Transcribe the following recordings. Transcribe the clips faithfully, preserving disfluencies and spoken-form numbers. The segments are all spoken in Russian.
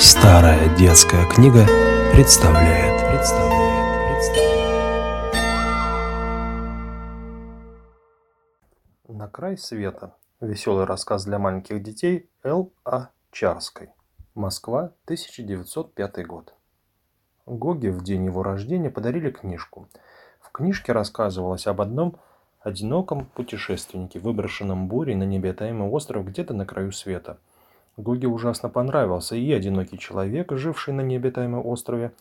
Старая детская книга представляет. На край света. Веселый рассказ для маленьких детей Л. А. Чарской. Москва, тысяча девятьсот пятый год. Гоге в день его рождения подарили книжку. В книжке рассказывалось об одном одиноком путешественнике, выброшенном бурей на необитаемый остров где-то на краю света. Гоге ужасно понравился и одинокий человек, живший на необитаемом острове,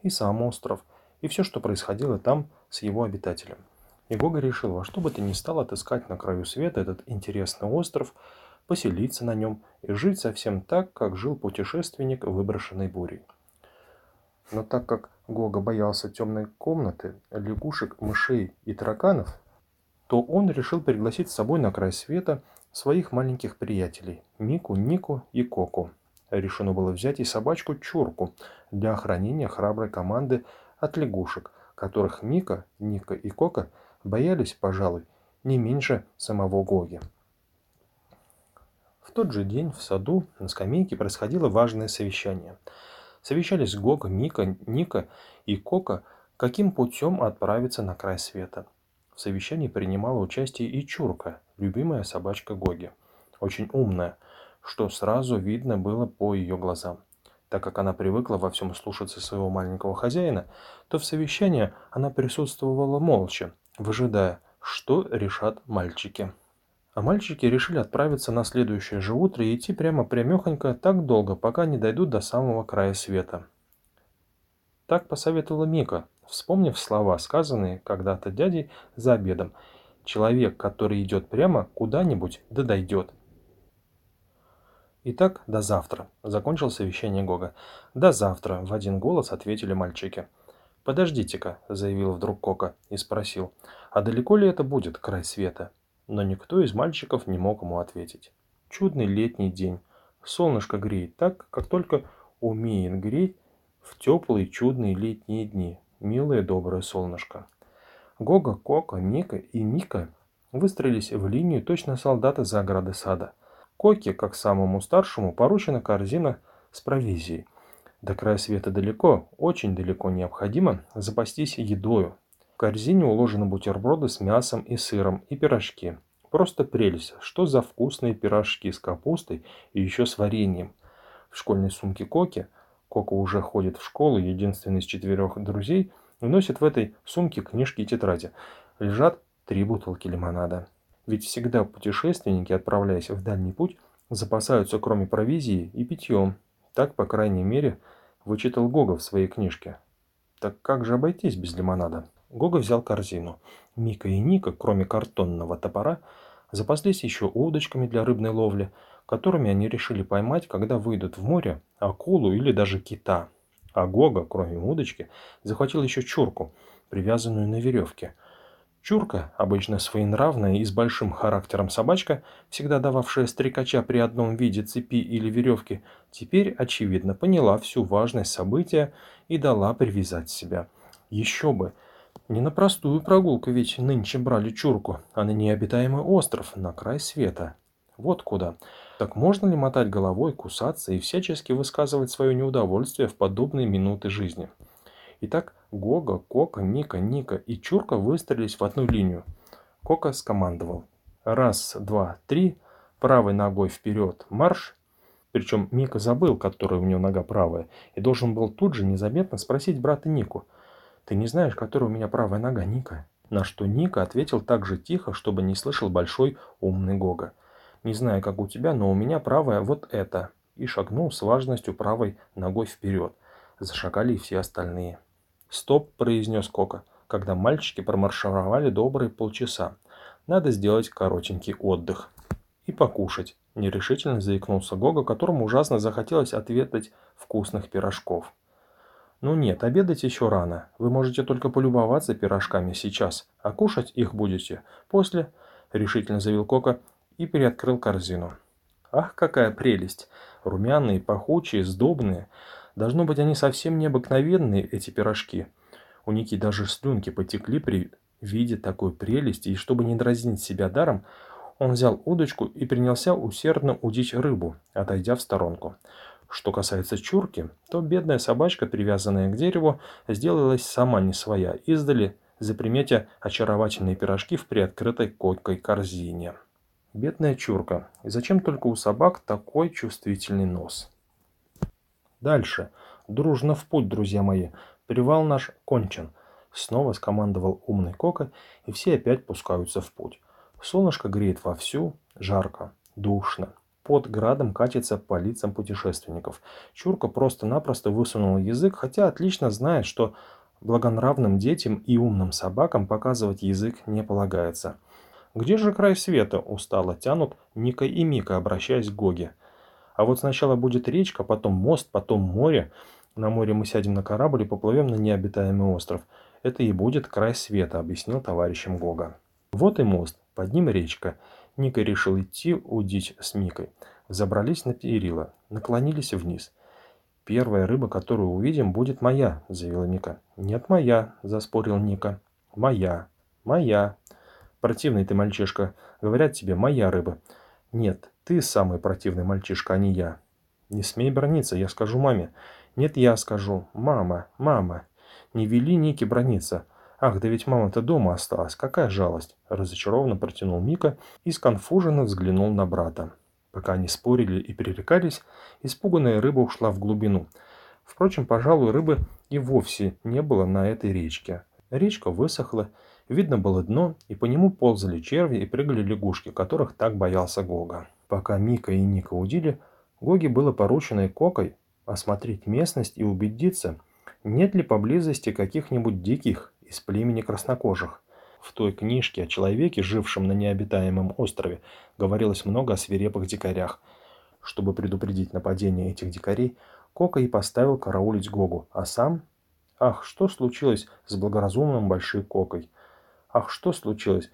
и сам остров, и все, что происходило там с его обитателем. И Гога решил во что бы то ни стало отыскать на краю света этот интересный остров, поселиться на нем и жить совсем так, как жил путешественник, выброшенный бурей. Но так как Гога боялся темной комнаты, лягушек, мышей и тараканов, то он решил пригласить с собой на край света своих маленьких приятелей – Мику, Нику и Коку. Решено было взять и собачку Чурку для охранения храброй команды от лягушек, которых Мика, Ника и Кока боялись, пожалуй, не меньше самого Гоги. В тот же день в саду на скамейке происходило важное совещание. Совещались Гога, Мика, Ника и Кока, каким путем отправиться на край света. В совещании принимала участие и Чурка, любимая собачка Гоги, очень умная, что сразу видно было по ее глазам. Так как она привыкла во всем слушаться своего маленького хозяина, то в совещании она присутствовала молча, выжидая, что решат мальчики. А мальчики решили отправиться на следующее же утро и идти прямо прямехонько так долго, пока не дойдут до самого края света. Так посоветовала Мика, вспомнив слова, сказанные когда-то дядей за обедом. Человек, который идет прямо, куда-нибудь да дойдет. Итак, до завтра, закончил совещание Гога. До завтра, в один голос ответили мальчики. Подождите-ка, заявил вдруг Кока и спросил, а далеко ли это будет край света? Но никто из мальчиков не мог ему ответить. Чудный летний день. Солнышко греет так, как только умеет греть в теплые чудные летние дни. Милое доброе солнышко. Гога, Кока, Мика и Ника выстроились в линию точно солдаты за ограды сада. Коке, как самому старшему, поручена корзина с провизией. До края света далеко, очень далеко, необходимо запастись едою. В корзине уложены бутерброды с мясом и сыром и пирожки. Просто прелесть, что за вкусные пирожки с капустой и еще с вареньем. В школьной сумке Коки — Кока уже ходит в школу, единственный из четверых друзей, и носит в этой сумке книжки и тетради. Лежат три бутылки лимонада. Ведь всегда путешественники, отправляясь в дальний путь, запасаются кроме провизии и питьем. Так, по крайней мере, вычитал Гога в своей книжке. Так как же обойтись без лимонада? Гога взял корзину. Мика и Ника, кроме картонного топора, запаслись еще удочками для рыбной ловли, которыми они решили поймать, когда выйдут в море, акулу или даже кита. А Гога, кроме удочки, захватил еще Чурку, привязанную на веревке. Чурка, обычно своенравная и с большим характером собачка, всегда дававшая стрекача при одном виде цепи или веревки, теперь, очевидно, поняла всю важность события и дала привязать себя. Еще бы! Не на простую прогулку ведь нынче брали Чурку, а на необитаемый остров, на край света. Вот куда. Так можно ли мотать головой, кусаться и всячески высказывать свое неудовольствие в подобные минуты жизни? Итак, Гога, Кока, Мика, Ника и Чурка выстроились в одну линию. Кока скомандовал. Раз, два, три. Правой ногой вперед. Марш. Причем Мика забыл, которая у него нога правая, и должен был тут же незаметно спросить брата Нику. Ты не знаешь, которая у меня правая нога, Ника? На что Ника ответил так же тихо, чтобы не слышал большой умный Гога. Не знаю, как у тебя, но у меня правая вот эта. И шагнул с важностью правой ногой вперед. Зашагали и все остальные. Стоп, произнес Кока, когда мальчики промаршировали добрые полчаса. Надо сделать коротенький отдых. И покушать. Нерешительно заикнулся Гога, которому ужасно захотелось отведать вкусных пирожков. Ну нет, обедать еще рано. Вы можете только полюбоваться пирожками сейчас, а кушать их будете после, решительно заявил Кока. И переоткрыл корзину. Ах, какая прелесть! Румяные, пахучие, сдобные. Должно быть, они совсем необыкновенные, эти пирожки. У Ники даже слюнки потекли при виде такой прелести, и чтобы не дразнить себя даром, он взял удочку и принялся усердно удить рыбу, отойдя в сторонку. Что касается Чурки, то бедная собачка, привязанная к дереву, сделалась сама не своя, издали, заприметя очаровательные пирожки в приоткрытой койкой корзине. Бедная Чурка. И зачем только у собак такой чувствительный нос? Дальше. Дружно в путь, друзья мои. Привал наш кончен. Снова скомандовал умный Кока, и все опять пускаются в путь. Солнышко греет вовсю, жарко, душно. Под градом катится по лицам путешественников. Чурка просто-напросто высунула язык, хотя отлично знает, что благонравным детям и умным собакам показывать язык не полагается. «Где же край света?» – устало тянут Ника и Мика, обращаясь к Гоге. «А вот сначала будет речка, потом мост, потом море. На море мы сядем на корабль и поплывем на необитаемый остров. Это и будет край света», – объяснил товарищем Гога. Вот и мост, под ним речка. Ника решил идти удить с Микой. Забрались на перила, наклонились вниз. «Первая рыба, которую увидим, будет моя», – заявила Мика. «Нет, моя», – заспорил Ника. «Моя, моя». «Противный ты мальчишка. Говорят тебе, моя рыба». «Нет, ты самый противный мальчишка, а не я». «Не смей браниться, я скажу маме». «Нет, я скажу. Мама, мама». «Не вели Ники браниться». «Ах, да ведь мама-то дома осталась, какая жалость!» – разочарованно протянул Мика и сконфуженно взглянул на брата. Пока они спорили и перерекались, испуганная рыба ушла в глубину. Впрочем, пожалуй, рыбы и вовсе не было на этой речке. Речка высохла, видно было дно, и по нему ползали черви и прыгали лягушки, которых так боялся Гога. Пока Мика и Ника удили, Гоге было поручено и Кокой осмотреть местность и убедиться, нет ли поблизости каких-нибудь диких из племени краснокожих. В той книжке о человеке, жившем на необитаемом острове, говорилось много о свирепых дикарях. Чтобы предупредить нападение этих дикарей, Кока и поставил караулить Гогу, а сам... Ах, что случилось с благоразумным Большой Кокой? Ах, что случилось?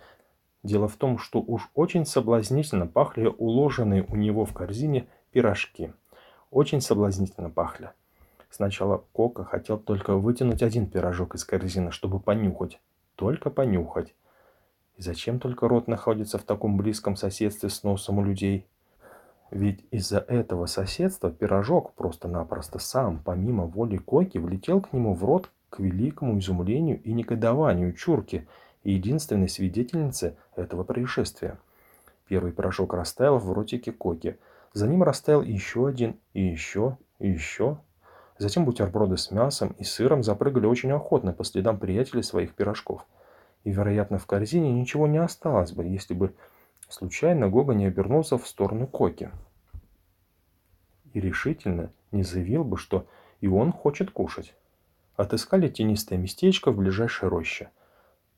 Дело в том, что уж очень соблазнительно пахли уложенные у него в корзине пирожки. Очень соблазнительно пахли. Сначала Кока хотел только вытянуть один пирожок из корзины, чтобы понюхать. Только понюхать. И зачем только рот находится в таком близком соседстве с носом у людей? Ведь из-за этого соседства пирожок просто-напросто сам, помимо воли Коки, влетел к нему в рот к великому изумлению и негодованию Чурки, единственной свидетельницы этого происшествия. Первый пирожок растаял в ротике Коки. За ним растаял еще один, и еще, и еще... Затем бутерброды с мясом и сыром запрыгали очень охотно по следам приятелей своих пирожков. И, вероятно, в корзине ничего не осталось бы, если бы случайно Гога не обернулся в сторону Коки. И решительно не заявил бы, что и он хочет кушать. Отыскали тенистое местечко в ближайшей роще.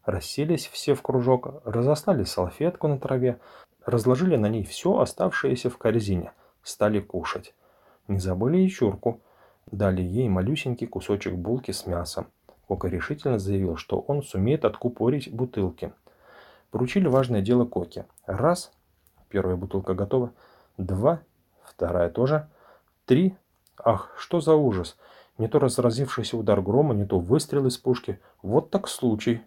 Расселись все в кружок, разослали салфетку на траве, разложили на ней все оставшееся в корзине, стали кушать. Не забыли и Чурку. Дали ей малюсенький кусочек булки с мясом. Кока решительно заявил, что он сумеет откупорить бутылки. Поручили важное дело Коке. Раз. Первая бутылка готова. Два. Вторая тоже. Три. Ах, что за ужас. Не то разразившийся удар грома, не то выстрел из пушки. Вот так случай.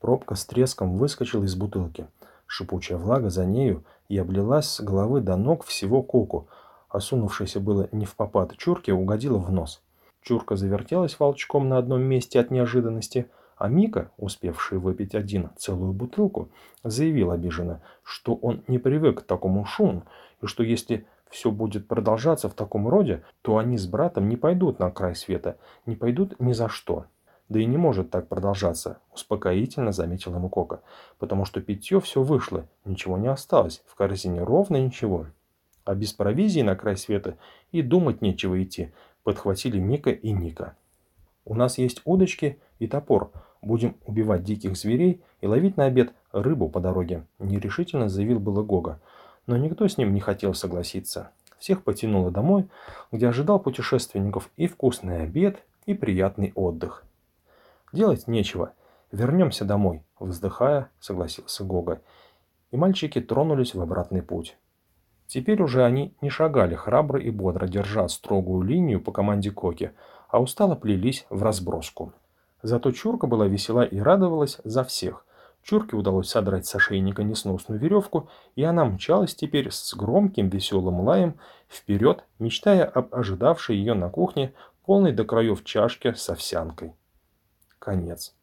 Пробка с треском выскочила из бутылки. Шипучая влага за нею и облилась с головы до ног всего Коку. Осунувшаяся было не в попад Чурке, угодила в нос. Чурка завертелась волчком на одном месте от неожиданности, а Мика, успевший выпить один целую бутылку, заявил обиженно, что он не привык к такому шуму, и что если все будет продолжаться в таком роде, то они с братом не пойдут на край света, не пойдут ни за что. Да и не может так продолжаться, успокоительно заметил ему Кока, потому что питье все вышло, ничего не осталось, в корзине ровно ничего. А без провизии на край света и думать нечего идти, подхватили Мика и Ника. У нас есть удочки и топор. Будем убивать диких зверей и ловить на обед рыбу по дороге, нерешительно заявил было Гога. Но никто с ним не хотел согласиться. Всех потянуло домой, где ожидал путешественников и вкусный обед, и приятный отдых. Делать нечего. Вернемся домой, вздыхая, согласился Гога. И мальчики тронулись в обратный путь. Теперь уже они не шагали храбро и бодро, держа строгую линию по команде Коки, а устало плелись в разброску. Зато Чурка была весела и радовалась за всех. Чурке удалось содрать с ошейника несносную веревку, и она мчалась теперь с громким веселым лаем вперед, мечтая об ожидавшей ее на кухне полной до краев чашке с овсянкой. Конец.